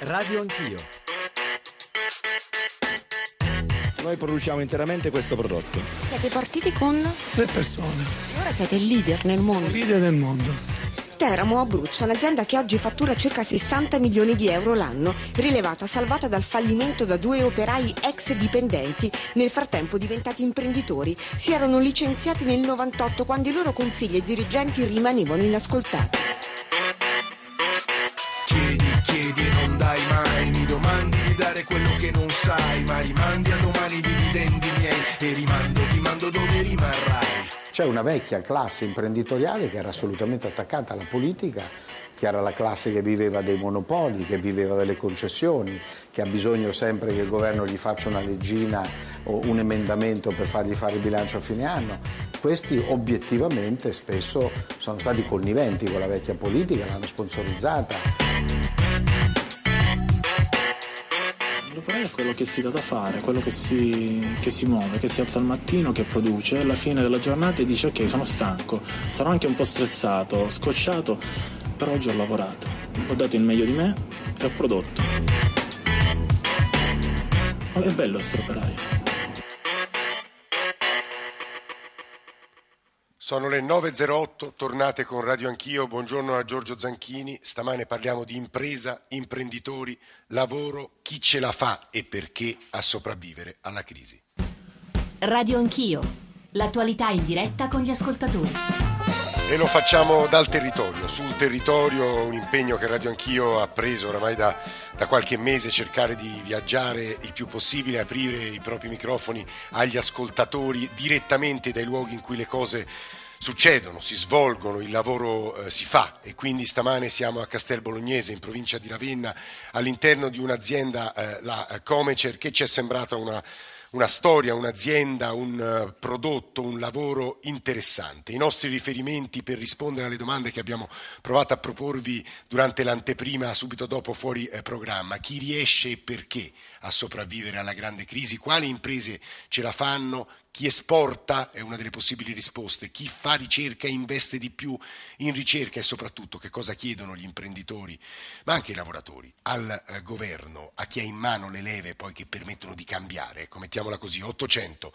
Radio Anch'io. Noi produciamo interamente questo prodotto. Siete partiti con? 3 persone. Ora siete il leader nel mondo. Leader del mondo. Teramo, Abruzzo, un'azienda che oggi fattura circa 60 milioni di euro l'anno, rilevata, salvata dal fallimento da 2 operai ex dipendenti, nel frattempo diventati imprenditori. Si erano licenziati nel 98 quando i loro consigli e dirigenti rimanevano inascoltati. Chiedi e non dai mai, mi domandi di dare quello che non sai, ma rimandi a domani i dividendi miei e rimando dove rimarrai. C'è una vecchia classe imprenditoriale che era assolutamente attaccata alla politica, che era la classe che viveva dei monopoli, che viveva delle concessioni, che ha bisogno sempre che il governo gli faccia una leggina o un emendamento per fargli fare il bilancio a fine anno. Questi obiettivamente spesso sono stati conniventi con la vecchia politica, l'hanno sponsorizzata. L'operaio è quello che si dà da fare, quello che si muove, che si alza al mattino, che produce, alla fine della giornata e dice ok, sono stanco, sarò anche un po' stressato, scocciato, però oggi ho lavorato, ho dato il meglio di me e ho prodotto. Ma è bello essere operaio. Sono le 9.08, tornate con Radio Anch'io, buongiorno a Giorgio Zanchini, stamane parliamo di impresa, imprenditori, lavoro, chi ce la fa e perché a sopravvivere alla crisi. Radio Anch'io, l'attualità in diretta con gli ascoltatori. E lo facciamo dal territorio, sul territorio, un impegno che Radio Anch'io ha preso oramai da qualche mese, cercare di viaggiare il più possibile, aprire i propri microfoni agli ascoltatori direttamente dai luoghi in cui le cose succedono, si svolgono, il lavoro si fa. E quindi stamane siamo a Castel Bolognese, in provincia di Ravenna, all'interno di un'azienda, la Comecer, che ci è sembrata una storia, un'azienda, un prodotto, un lavoro interessante. I nostri riferimenti per rispondere alle domande che abbiamo provato a proporvi durante l'anteprima, subito dopo fuori programma. Chi riesce e perché a sopravvivere alla grande crisi? Quali imprese ce la fanno? Chi esporta è una delle possibili risposte, chi fa ricerca e investe di più in ricerca e soprattutto che cosa chiedono gli imprenditori, ma anche i lavoratori, al governo, a chi ha in mano le leve poi che permettono di cambiare. Ecco, mettiamola così, 800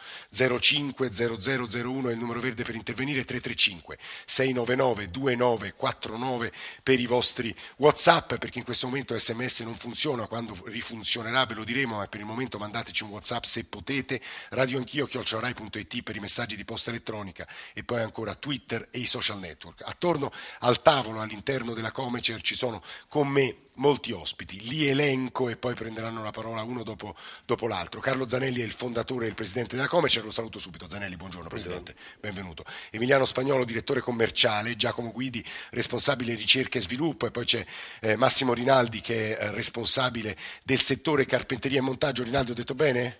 05 0001 è il numero verde per intervenire, 335 699 2949 per i vostri WhatsApp, perché in questo momento SMS non funziona, quando rifunzionerà ve lo diremo, ma per il momento mandateci un WhatsApp se potete, Radio Anch'io .it per i messaggi di posta elettronica e poi ancora Twitter e i social network. Attorno al tavolo all'interno della Comecer ci sono con me molti ospiti, li elenco e poi prenderanno la parola uno dopo l'altro. Carlo Zanelli è il fondatore e il presidente della Comecer, lo saluto subito. Zanelli, buongiorno presidente, benvenuto. Emiliano Spagnolo, direttore commerciale, Giacomo Guidi, responsabile ricerca e sviluppo, e poi c'è Massimo Rinaldi che è responsabile del settore carpenteria e montaggio. Rinaldi, ho detto bene?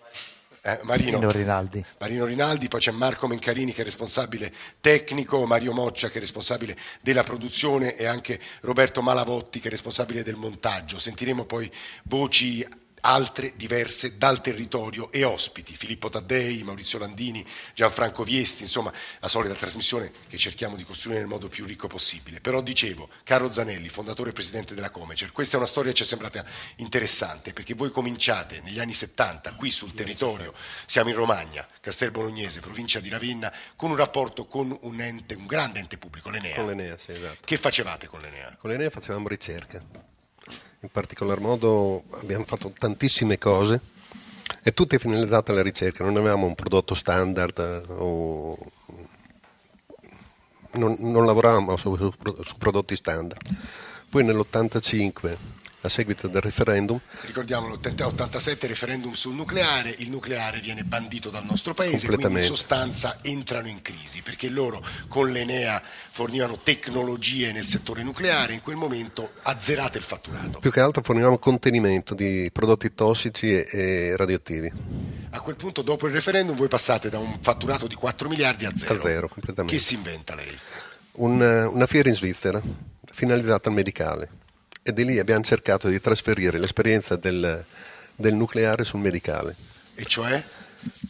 Marino Rinaldi, poi c'è Marco Mencarini che è responsabile tecnico, Mario Moccia che è responsabile della produzione e anche Roberto Malavotti che è responsabile del montaggio. Sentiremo poi voci altre diverse dal territorio e ospiti, Filippo Taddei, Maurizio Landini, Gianfranco Viesti, insomma la solita trasmissione che cerchiamo di costruire nel modo più ricco possibile. Però dicevo, Carlo Zanelli, fondatore e presidente della Comecer, questa è una storia che ci è sembrata interessante perché voi cominciate negli anni 70 qui sul territorio, siamo in Romagna, Castel Bolognese, provincia di Ravenna, con un rapporto con un ente, un grande ente pubblico, l'Enea. Con l'Enea, sì, esatto. Che facevate con l'Enea? Con l'Enea facevamo ricerca. In particolar modo abbiamo fatto tantissime cose e tutte finalizzate alla ricerca, non avevamo un prodotto standard o non lavoravamo su prodotti standard. Poi nell'85, a seguito del referendum, ricordiamo l'87 referendum sul nucleare, il nucleare viene bandito dal nostro paese, quindi in sostanza entrano in crisi perché loro con l'Enea fornivano tecnologie nel settore nucleare, in quel momento azzerate il fatturato. Più che altro fornivamo contenimento di prodotti tossici e radioattivi. A quel punto, dopo il referendum, voi passate da un fatturato di 4 miliardi a zero. A zero, completamente. Che si inventa lei? Una fiera in Svizzera finalizzata al medicale. E di lì abbiamo cercato di trasferire l'esperienza del nucleare sul medicale. E cioè?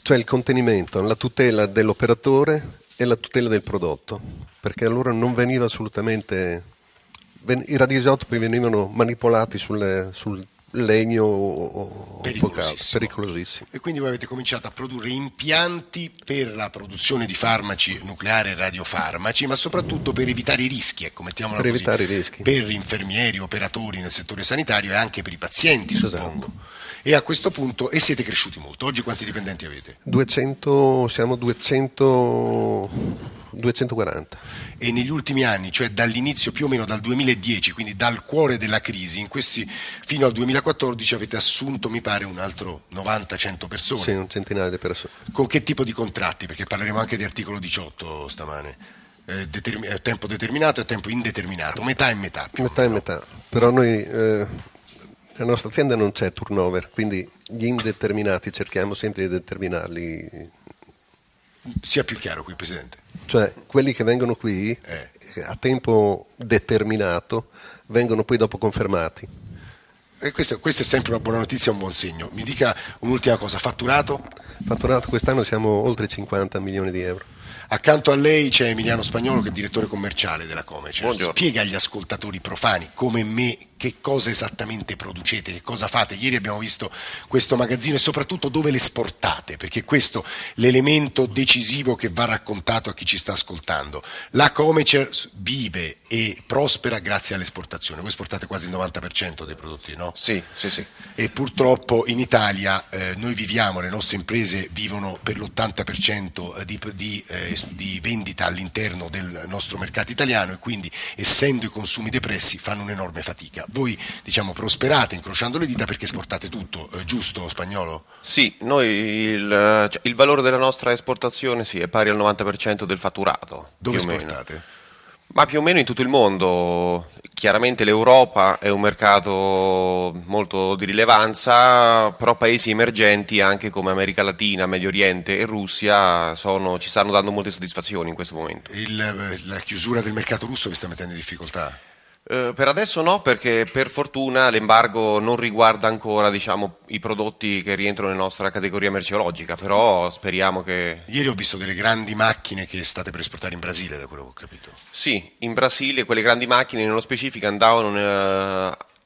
Cioè il contenimento, la tutela dell'operatore e la tutela del prodotto, perché allora non veniva assolutamente, i radioisotopi venivano manipolati sul legno pericolosissimo. E quindi voi avete cominciato a produrre impianti per la produzione di farmaci nucleari e radiofarmaci, ma soprattutto per evitare i rischi, ecco, mettiamola per così, evitare i rischi per infermieri, operatori nel settore sanitario e anche per i pazienti, suppongo. E a questo punto, e siete cresciuti molto, oggi quanti dipendenti avete? 200, siamo 240. E negli ultimi anni, cioè dall'inizio più o meno dal 2010, quindi dal cuore della crisi, in questi, fino al 2014 avete assunto mi pare un altro 90-100 persone. Sì, un centinaio di persone. Con che tipo di contratti? Perché parleremo anche di articolo 18 stamane. Tempo determinato e tempo indeterminato, metà e metà. Metà e metà, però noi... La nostra azienda non c'è turnover, quindi gli indeterminati cerchiamo sempre di determinarli. Sia più chiaro qui, Presidente. Cioè, quelli che vengono qui a tempo determinato vengono poi dopo confermati. E questa è sempre una buona notizia, un buon segno. Mi dica un'ultima cosa, fatturato? Fatturato quest'anno siamo oltre 50 milioni di euro. Accanto a lei c'è Emiliano Spagnolo, che è direttore commerciale della Comecer. Spiega agli ascoltatori profani come me che cosa esattamente producete, che cosa fate. Ieri abbiamo visto questo magazzino e soprattutto dove le esportate, perché questo è l'elemento decisivo che va raccontato a chi ci sta ascoltando. La Comecer vive e prospera grazie all'esportazione. Voi esportate quasi il 90% dei prodotti, no? Sì. E purtroppo in Italia noi viviamo, le nostre imprese vivono per l'80% di vendita all'interno del nostro mercato italiano, e quindi essendo i consumi depressi fanno un'enorme fatica. Voi diciamo prosperate incrociando le dita perché esportate tutto, giusto Spagnolo? Sì, noi il valore della nostra esportazione è pari al 90% del fatturato. Dove esportate? Ma più o meno in tutto il mondo. Chiaramente l'Europa è un mercato molto di rilevanza, però paesi emergenti anche come America Latina, Medio Oriente e Russia ci stanno dando molte soddisfazioni in questo momento. La chiusura del mercato russo vi sta mettendo in difficoltà? Per adesso no, perché per fortuna l'embargo non riguarda ancora i prodotti che rientrano nella nostra categoria merceologica, però speriamo che... Ieri ho visto delle grandi macchine che state per esportare in Brasile, da quello che ho capito. Sì, in Brasile quelle grandi macchine nello specifico andavano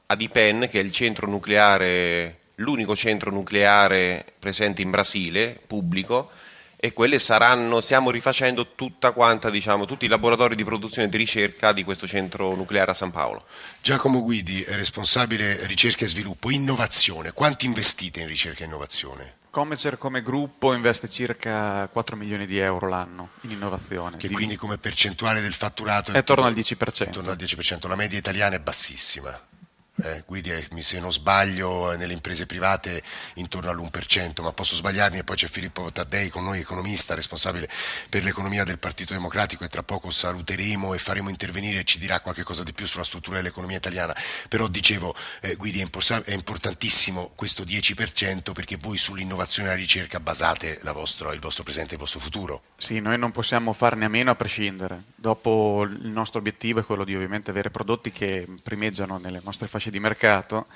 ad Ipen, che è il centro nucleare, l'unico centro nucleare presente in Brasile, pubblico, e quelle stiamo rifacendo tutta quanta, tutti i laboratori di produzione e di ricerca di questo centro nucleare a San Paolo. Giacomo Guidi, responsabile ricerca e sviluppo, innovazione, quanto investite in ricerca e innovazione? Comecer come gruppo investe circa 4 milioni di euro l'anno in innovazione. Che quindi come percentuale del fatturato è attorno al 10%. La media italiana è bassissima. Guidi, se non sbaglio, nelle imprese private intorno all'1%, ma posso sbagliarmi. E poi c'è Filippo Taddei con noi, economista, responsabile per l'economia del Partito Democratico, e tra poco saluteremo e faremo intervenire e ci dirà qualche cosa di più sulla struttura dell'economia italiana. Però dicevo, Guidi, è importantissimo questo 10%, perché voi sull'innovazione e la ricerca basate il vostro presente e il vostro futuro. Sì, noi non possiamo farne a meno a prescindere. Dopo, il nostro obiettivo è quello di ovviamente avere prodotti che primeggiano nelle nostre fasce di mercato,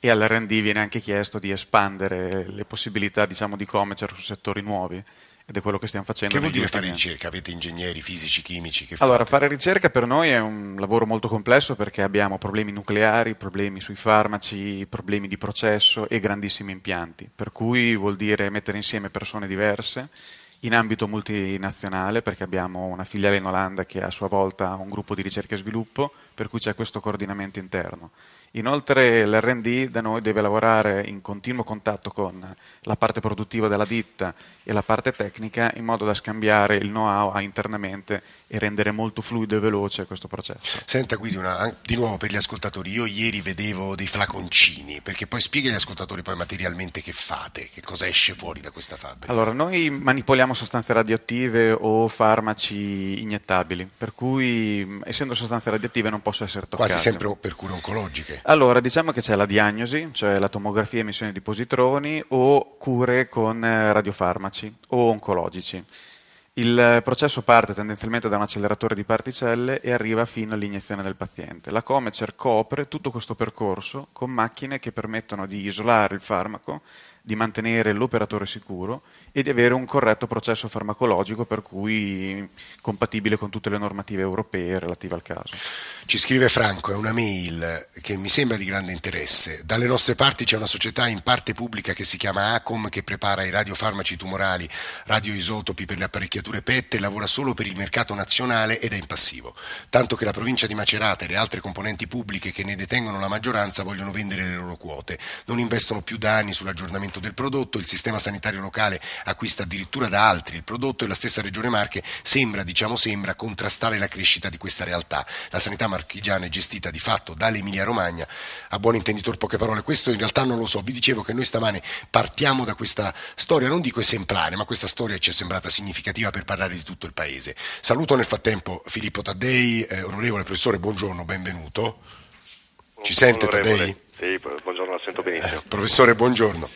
e all'R&D viene anche chiesto di espandere le possibilità di Comecer su settori nuovi, ed è quello che stiamo facendo. Che vuol dire fare ricerca? Avete ingegneri, fisici, chimici? Allora, fare ricerca per noi è un lavoro molto complesso, perché abbiamo problemi nucleari, problemi sui farmaci, problemi di processo e grandissimi impianti, per cui vuol dire mettere insieme persone diverse in ambito multinazionale, perché abbiamo una filiale in Olanda che a sua volta ha un gruppo di ricerca e sviluppo, per cui c'è questo coordinamento interno. Inoltre l'R&D da noi deve lavorare in continuo contatto con la parte produttiva della ditta e la parte tecnica, in modo da scambiare il know-how internamente e rendere molto fluido e veloce questo processo. Senta Guidi, di nuovo per gli ascoltatori, io ieri vedevo dei flaconcini, perché poi spiega agli ascoltatori poi materialmente che fate, che cosa esce fuori da questa fabbrica. Allora, noi manipoliamo sostanze radioattive o farmaci iniettabili, per cui essendo sostanze radioattive non possono essere toccate. Quasi sempre per cure oncologiche. Allora, che c'è la diagnosi, cioè la tomografia e emissione di positroni, o cure con radiofarmaci o oncologici. Il processo parte tendenzialmente da un acceleratore di particelle e arriva fino all'iniezione del paziente. La Comecer copre tutto questo percorso con macchine che permettono di isolare il farmaco, di mantenere l'operatore sicuro e di avere un corretto processo farmacologico, per cui compatibile con tutte le normative europee relative al caso. Ci scrive Franco, è una mail che mi sembra di grande interesse. Dalle nostre parti c'è una società in parte pubblica che si chiama ACOM, che prepara i radiofarmaci tumorali, radioisotopi per le apparecchiature PET, e lavora solo per il mercato nazionale ed è in passivo, tanto che la provincia di Macerata e le altre componenti pubbliche che ne detengono la maggioranza vogliono vendere le loro quote, non investono più da anni sull'aggiornamento del prodotto, il sistema sanitario locale acquista addirittura da altri il prodotto e la stessa Regione Marche sembra contrastare la crescita di questa realtà. La sanità marchigiana è gestita di fatto dall'Emilia Romagna. A buon intenditor, poche parole. Questo in realtà non lo so. Vi dicevo che noi stamane partiamo da questa storia, non dico esemplare, ma questa storia ci è sembrata significativa per parlare di tutto il paese. Saluto nel frattempo Filippo Taddei. Onorevole professore, buongiorno, benvenuto. Ci sente Taddei? Sì, buongiorno, la sento benissimo. Professore, buongiorno.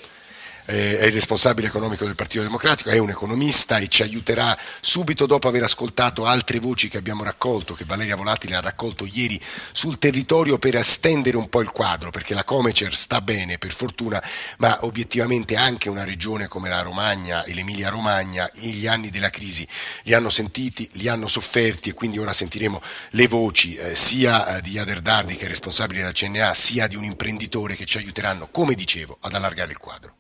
È il responsabile economico del Partito Democratico, è un economista e ci aiuterà subito dopo aver ascoltato altre voci che abbiamo raccolto, che Valeria Volatile ha raccolto ieri sul territorio, per estendere un po' il quadro, perché la Comecer sta bene per fortuna, ma obiettivamente anche una regione come la Romagna e l'Emilia Romagna gli anni della crisi li hanno sentiti, li hanno sofferti, e quindi ora sentiremo le voci sia di Iader Dardi, che è responsabile della CNA, sia di un imprenditore, che ci aiuteranno, come dicevo, ad allargare il quadro.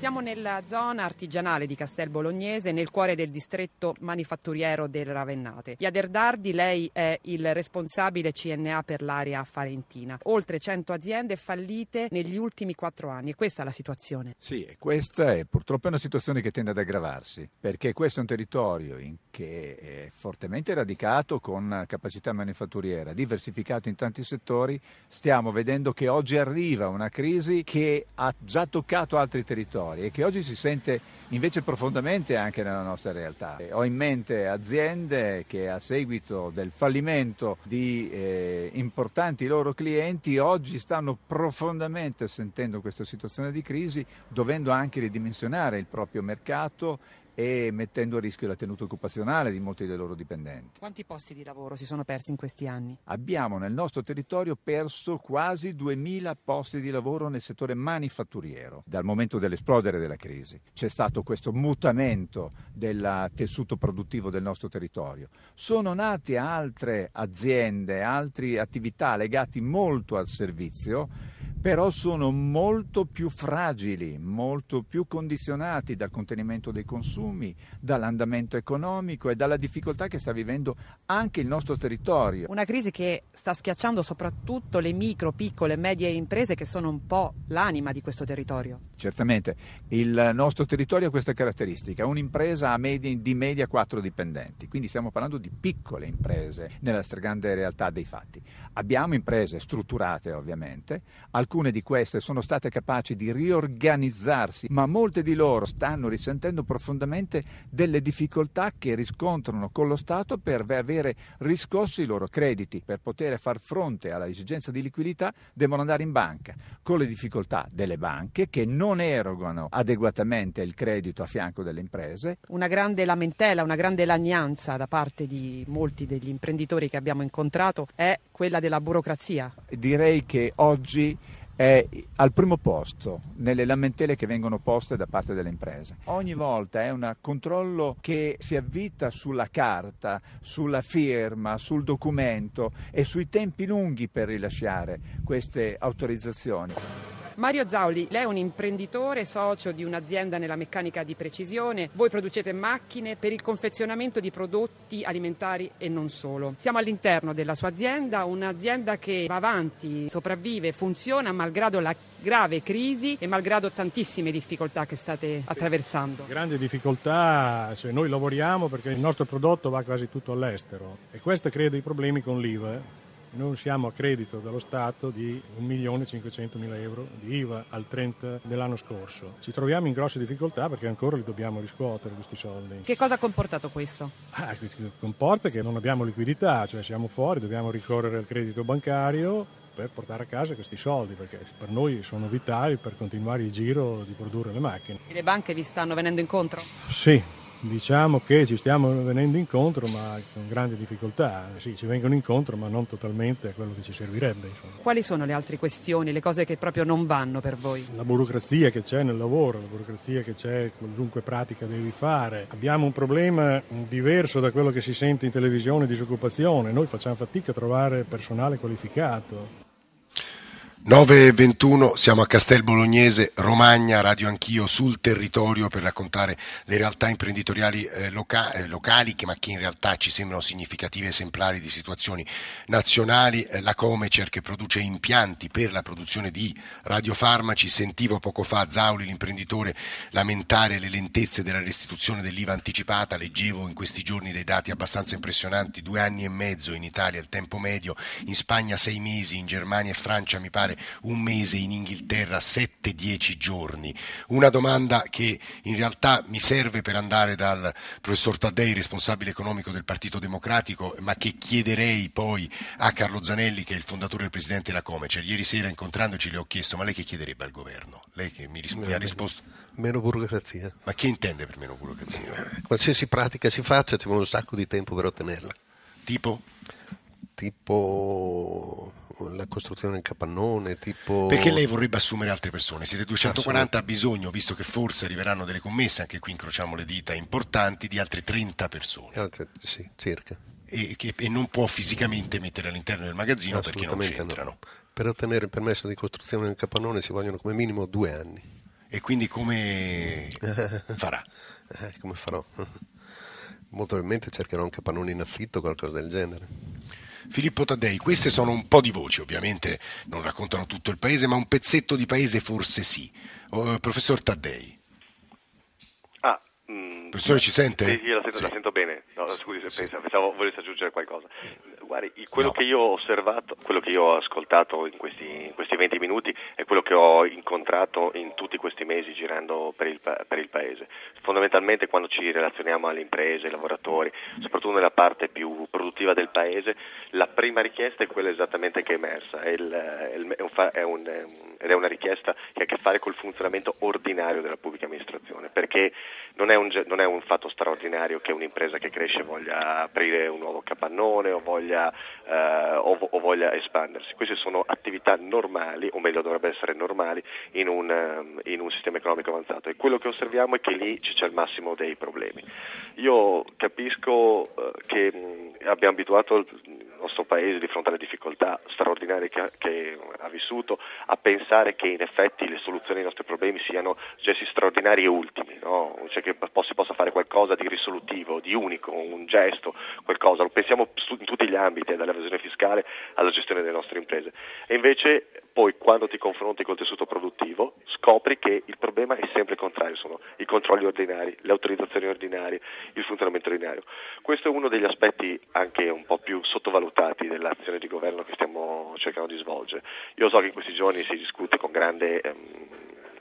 Siamo nella zona artigianale di Castel Bolognese, nel cuore del distretto manifatturiero del Ravennate. Iader Dardi, lei è il responsabile CNA per l'area farentina. Oltre 100 aziende fallite negli ultimi 4 anni. E questa è la situazione? Sì, questa è purtroppo una situazione che tende ad aggravarsi, perché questo è un territorio che è fortemente radicato, con capacità manifatturiera, diversificato in tanti settori. Stiamo vedendo che oggi arriva una crisi che ha già toccato altri territori e che oggi si sente invece profondamente anche nella nostra realtà. Ho in mente aziende che, a seguito del fallimento di importanti loro clienti, oggi stanno profondamente sentendo questa situazione di crisi, dovendo anche ridimensionare il proprio mercato e mettendo a rischio la tenuta occupazionale di molti dei loro dipendenti. Quanti posti di lavoro si sono persi in questi anni? Abbiamo nel nostro territorio perso quasi 2000 posti di lavoro nel settore manifatturiero dal momento dell'esplodere della crisi. C'è stato questo mutamento del tessuto produttivo del nostro territorio. Sono nate altre aziende, altre attività legate molto al servizio, però sono molto più fragili, molto più condizionati dal contenimento dei consumi, dall'andamento economico e dalla difficoltà che sta vivendo anche il nostro territorio. Una crisi che sta schiacciando soprattutto le micro, piccole e medie imprese, che sono un po' l'anima di questo territorio. Certamente, il nostro territorio ha questa caratteristica, un'impresa di media 4 dipendenti, quindi stiamo parlando di piccole imprese nella stragrande realtà dei fatti. Abbiamo imprese strutturate ovviamente, alcune di queste sono state capaci di riorganizzarsi, ma molte di loro stanno risentendo profondamente delle difficoltà che riscontrano con lo Stato per avere riscossi i loro crediti. Per poter far fronte alla esigenza di liquidità devono andare in banca, con le difficoltà delle banche che non erogano adeguatamente il credito a fianco delle imprese. Una grande lamentela, una grande lagnanza da parte di molti degli imprenditori che abbiamo incontrato è quella della burocrazia. Direi che oggi è al primo posto nelle lamentele che vengono poste da parte delle imprese. Ogni volta è un controllo che si avvita sulla carta, sulla firma, sul documento e sui tempi lunghi per rilasciare queste autorizzazioni. Mario Zauli, lei è un imprenditore, socio di un'azienda nella meccanica di precisione. Voi producete macchine per il confezionamento di prodotti alimentari e non solo. Siamo all'interno della sua azienda, un'azienda che va avanti, sopravvive, funziona malgrado la grave crisi e malgrado tantissime difficoltà che state attraversando. Grande difficoltà, cioè noi lavoriamo perché il nostro prodotto va quasi tutto all'estero e questo crea dei problemi con l'IVA. Non siamo a credito dallo Stato di 1.500.000 euro di IVA al 30 dell'anno scorso. Ci troviamo in grosse difficoltà perché ancora li dobbiamo riscuotere questi soldi. Che cosa ha comportato questo? Comporta che non abbiamo liquidità, cioè siamo fuori, dobbiamo ricorrere al credito bancario per portare a casa questi soldi, perché per noi sono vitali per continuare il giro di produrre le macchine. E le banche vi stanno venendo incontro? Sì. Diciamo che ci stiamo venendo incontro, ma con grande difficoltà. Sì, ci vengono incontro, ma non totalmente a quello che ci servirebbe. Insomma. Quali sono le altre questioni, le cose che proprio non vanno per voi? La burocrazia che c'è nel lavoro, la burocrazia che c'è, qualunque pratica devi fare. Abbiamo un problema diverso da quello che si sente in televisione, disoccupazione. Noi facciamo fatica a trovare personale qualificato. 9.21, siamo a Castel Bolognese, Romagna, Radio Anch'io sul territorio per raccontare le realtà imprenditoriali locali che in realtà ci sembrano significative esemplari di situazioni nazionali. La Comecer, che produce impianti per la produzione di radiofarmaci. Sentivo poco fa Zauli, l'imprenditore, lamentare le lentezze della restituzione dell'IVA anticipata. Leggevo in questi giorni dei dati abbastanza impressionanti: 2 anni e mezzo in Italia il tempo medio, in Spagna 6 mesi, in Germania e Francia mi pare 1 mese, in Inghilterra 7-10 giorni. Una domanda che in realtà mi serve per andare dal professor Taddei, responsabile economico del Partito Democratico, ma che chiederei poi a Carlo Zanelli, che è il fondatore e il presidente della Comecer. Ieri sera, incontrandoci, le ho chiesto: ma lei che chiederebbe al governo? Lei che mi ha risposto: meno burocrazia. Ma che intende per meno burocrazia? Qualsiasi pratica si faccia ci vuole un sacco di tempo per ottenerla. Tipo la costruzione del capannone, tipo... Perché lei vorrebbe assumere altre persone? Siete 240, ha bisogno, visto che forse arriveranno delle commesse, anche qui incrociamo le dita, importanti, di altre 30 persone. Sì, circa. E non può fisicamente mettere all'interno del magazzino perché non c'entrano. No. Per ottenere il permesso di costruzione del capannone ci vogliono come minimo 2 anni. E quindi come farà? Come farò? Molto probabilmente cercherò un capannone in affitto, qualcosa del genere. Filippo Taddei, queste sono un po' di voci, ovviamente non raccontano tutto il paese, ma un pezzetto di paese forse sì. Professor Taddei. Professore, ci sente? Sì, la sento bene. No, scusi se pensavo volesse aggiungere qualcosa. Guardi, che io ho osservato, quello che io ho ascoltato in questi 20 minuti è quello che ho incontrato in tutti questi mesi girando per il paese. Fondamentalmente quando ci relazioniamo alle imprese, ai lavoratori, soprattutto nella parte più produttiva del paese, la prima richiesta è quella esattamente che è emersa, ed è una richiesta che ha a che fare col funzionamento ordinario della pubblica amministrazione, perché non è un fatto straordinario che un'impresa che cresce voglia aprire un nuovo capannone o voglia espandersi. Queste sono attività normali, o meglio dovrebbero essere normali in un sistema economico avanzato, e quello che osserviamo è che lì c'è il massimo dei problemi. Io capisco che abbiamo abituato il nostro paese, di fronte alle difficoltà straordinarie che ha vissuto, a pensare che in effetti le soluzioni ai nostri problemi siano gesti straordinari e ultimi, no? Cioè che si possa fare qualcosa di risolutivo, di unico, un gesto, qualcosa. Lo pensiamo in tutti gli ambiti, dall'evasione fiscale alla gestione delle nostre imprese. E invece poi quando ti confronti col tessuto produttivo scopri che il problema è sempre il contrario, sono i controlli ordinari, le autorizzazioni ordinarie, il funzionamento ordinario. Questo è uno degli aspetti anche un po' più sottovalutati dell'azione di governo che stiamo cercando di svolgere. Io so che in questi giorni si discute con grande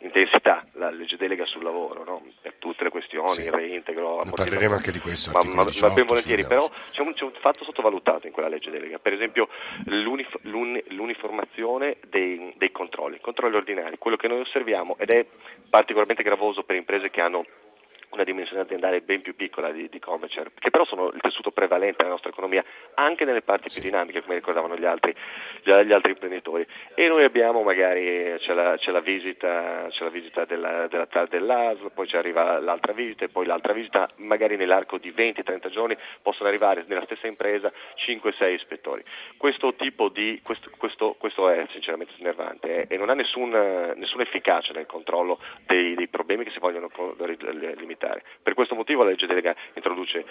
intensità la legge delega sul lavoro, no? Per tutte le questioni, il reintegro, ne parleremo anche di questo, ma ben volentieri, però c'è un fatto sottovalutato in quella legge delega, per esempio l'uniformazione dei controlli ordinari. Quello che noi osserviamo, ed è particolarmente gravoso per imprese che hanno una dimensione aziendale ben più piccola di Comecer, che però sono il tessuto prevalente della nostra economia, anche nelle parti più dinamiche, come ricordavano gli altri imprenditori. E noi abbiamo magari c'è la visita dell'ASL, poi ci arriva l'altra visita, e poi l'altra visita, magari nell'arco di 20-30 giorni possono arrivare nella stessa impresa 5-6 ispettori. Questo è sinceramente snervante, e non ha nessuna efficacia nel controllo dei problemi che si vogliono limitare. Per questo motivo la legge delega introduce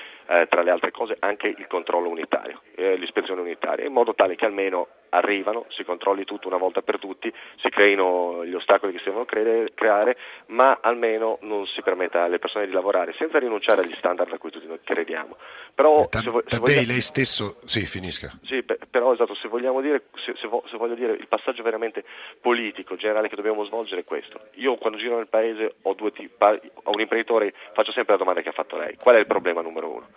tra le altre cose anche il controllo unitario, l'ispezione unitaria, in modo tale che almeno arrivano, si controlli tutto una volta per tutti, si creino gli ostacoli che si devono creare, ma almeno non si permetta alle persone di lavorare senza rinunciare agli standard a cui tutti noi crediamo. Però lei stesso finisca. Sì, però esatto, se vogliamo dire, se voglio dire, il passaggio veramente politico generale che dobbiamo svolgere è questo. Io quando giro nel paese ho due tipi, ho un imprenditore, faccio sempre la domanda che ha fatto lei: qual è il problema numero uno?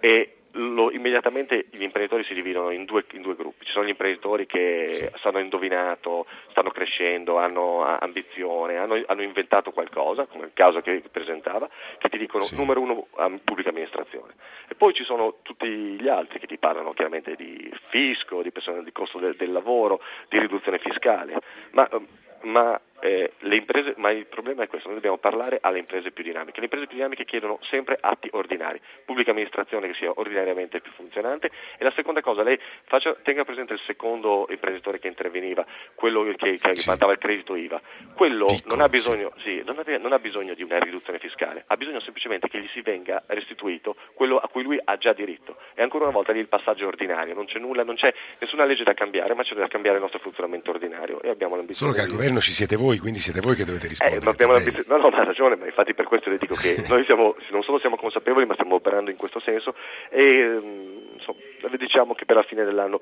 e immediatamente gli imprenditori si dividono in due gruppi. Ci sono gli imprenditori che stanno indovinato, stanno crescendo, hanno ambizione, hanno inventato qualcosa, come il caso che presentava, che ti dicono numero uno pubblica amministrazione, e poi ci sono tutti gli altri che ti parlano chiaramente di fisco, di costo del lavoro, di riduzione fiscale, ma le imprese, ma il problema è questo: noi dobbiamo parlare alle imprese più dinamiche. Le imprese più dinamiche chiedono sempre atti ordinari, pubblica amministrazione che sia ordinariamente più funzionante. E la seconda cosa, lei tenga presente il secondo imprenditore che interveniva, quello che mandava il credito IVA. Quello piccolo, non ha bisogno, non ha bisogno di una riduzione fiscale, ha bisogno semplicemente che gli si venga restituito quello a cui lui ha già diritto. E ancora una volta lì il passaggio ordinario, non c'è nulla, non c'è nessuna legge da cambiare, ma c'è da cambiare il nostro funzionamento ordinario, e abbiamo l'ambizione. Solo che al governo ci siete voi. Quindi siete voi che dovete rispondere. No, ma ha ragione, ma infatti per questo le dico che noi non solo siamo consapevoli, ma stiamo operando in questo senso, e diciamo che per la fine dell'anno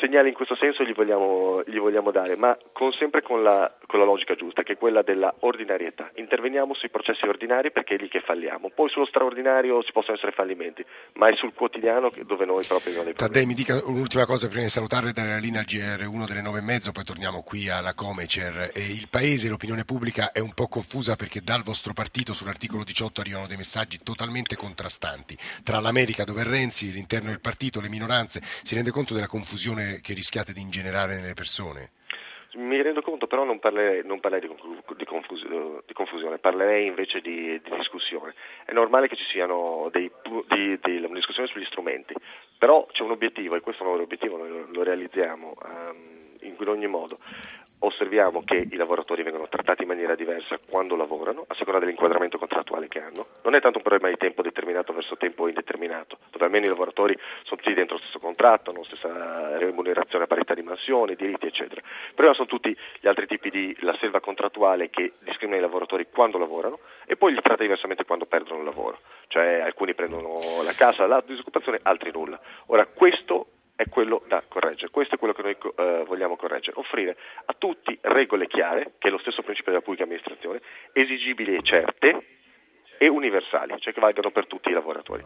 segnali in questo senso gli vogliamo dare, ma sempre con la logica giusta, che è quella della ordinarietà. Interveniamo sui processi ordinari, perché è lì che falliamo. Poi sullo straordinario ci possono essere fallimenti, ma è sul quotidiano dove noi proprio abbiamo dei problemi. Taddei, mi dica un'ultima cosa prima di salutarle, dare la linea al GR1 delle 9:30, poi torniamo qui alla Comecer. E il Paese, l'opinione pubblica è un po' confusa, perché dal vostro partito sull'articolo 18 arrivano dei messaggi totalmente contrastanti, tra l'America, dove Renzi, l'interno del partito, le minoranze. Si rende conto della confusione che rischiate di ingenerare nelle persone? Mi rendo conto, però non parlerei di confusione, parlerei invece di discussione. È normale che ci siano una discussione sugli strumenti, però c'è un obiettivo, e questo nuovo obiettivo noi lo realizziamo in ogni modo. Osserviamo che i lavoratori vengono trattati in maniera diversa quando lavorano, a seconda dell'inquadramento contrattuale che hanno. Non è tanto un problema di tempo determinato verso tempo indeterminato, dove almeno i lavoratori sono tutti dentro lo stesso contratto, hanno la stessa remunerazione a parità di mansioni, diritti, eccetera. Però sono tutti gli altri tipi di la selva contrattuale che discrimina i lavoratori quando lavorano e poi li tratta diversamente quando perdono il lavoro. Cioè alcuni prendono la casa, la disoccupazione, altri nulla. Ora questo è quello da correggere, questo è quello che noi vogliamo correggere, offrire a tutti regole chiare, che è lo stesso principio della pubblica amministrazione, esigibili e certe e universali, cioè che valgano per tutti i lavoratori.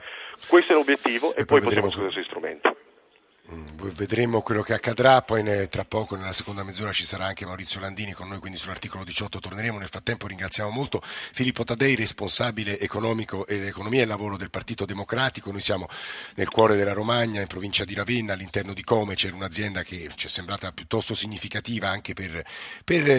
Questo è l'obiettivo, e poi potremo discutere sui strumenti. Vedremo quello che accadrà, poi tra poco nella seconda mezz'ora ci sarà anche Maurizio Landini con noi, quindi sull'articolo 18 torneremo. Nel frattempo ringraziamo molto Filippo Taddei, responsabile economico ed economia e lavoro del Partito Democratico. Noi siamo nel cuore della Romagna, in provincia di Ravenna, all'interno di Comecer, un'azienda che ci è sembrata piuttosto significativa anche per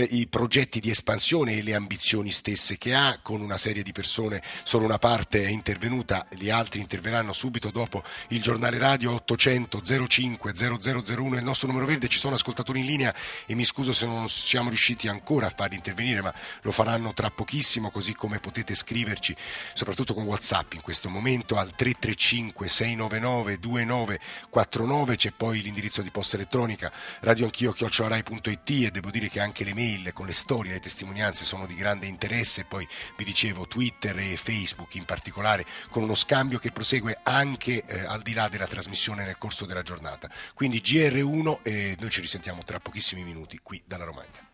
i progetti di espansione e le ambizioni stesse che ha, con una serie di persone. Solo una parte è intervenuta, gli altri interverranno subito dopo il giornale radio. 800 05 0001 è il nostro numero verde. Ci sono ascoltatori in linea e mi scuso se non siamo riusciti ancora a farli intervenire, ma lo faranno tra pochissimo, così come potete scriverci soprattutto con WhatsApp in questo momento al 335 699 2949. C'è poi l'indirizzo di posta elettronica radioanchio@rai.it, e devo dire che anche le mail con le storie, le testimonianze sono di grande interesse. Poi vi dicevo Twitter e Facebook in particolare, con uno scambio che prosegue anche al di là della trasmissione nel corso della giornata. Quindi GR1, e noi ci risentiamo tra pochissimi minuti qui dalla Romagna.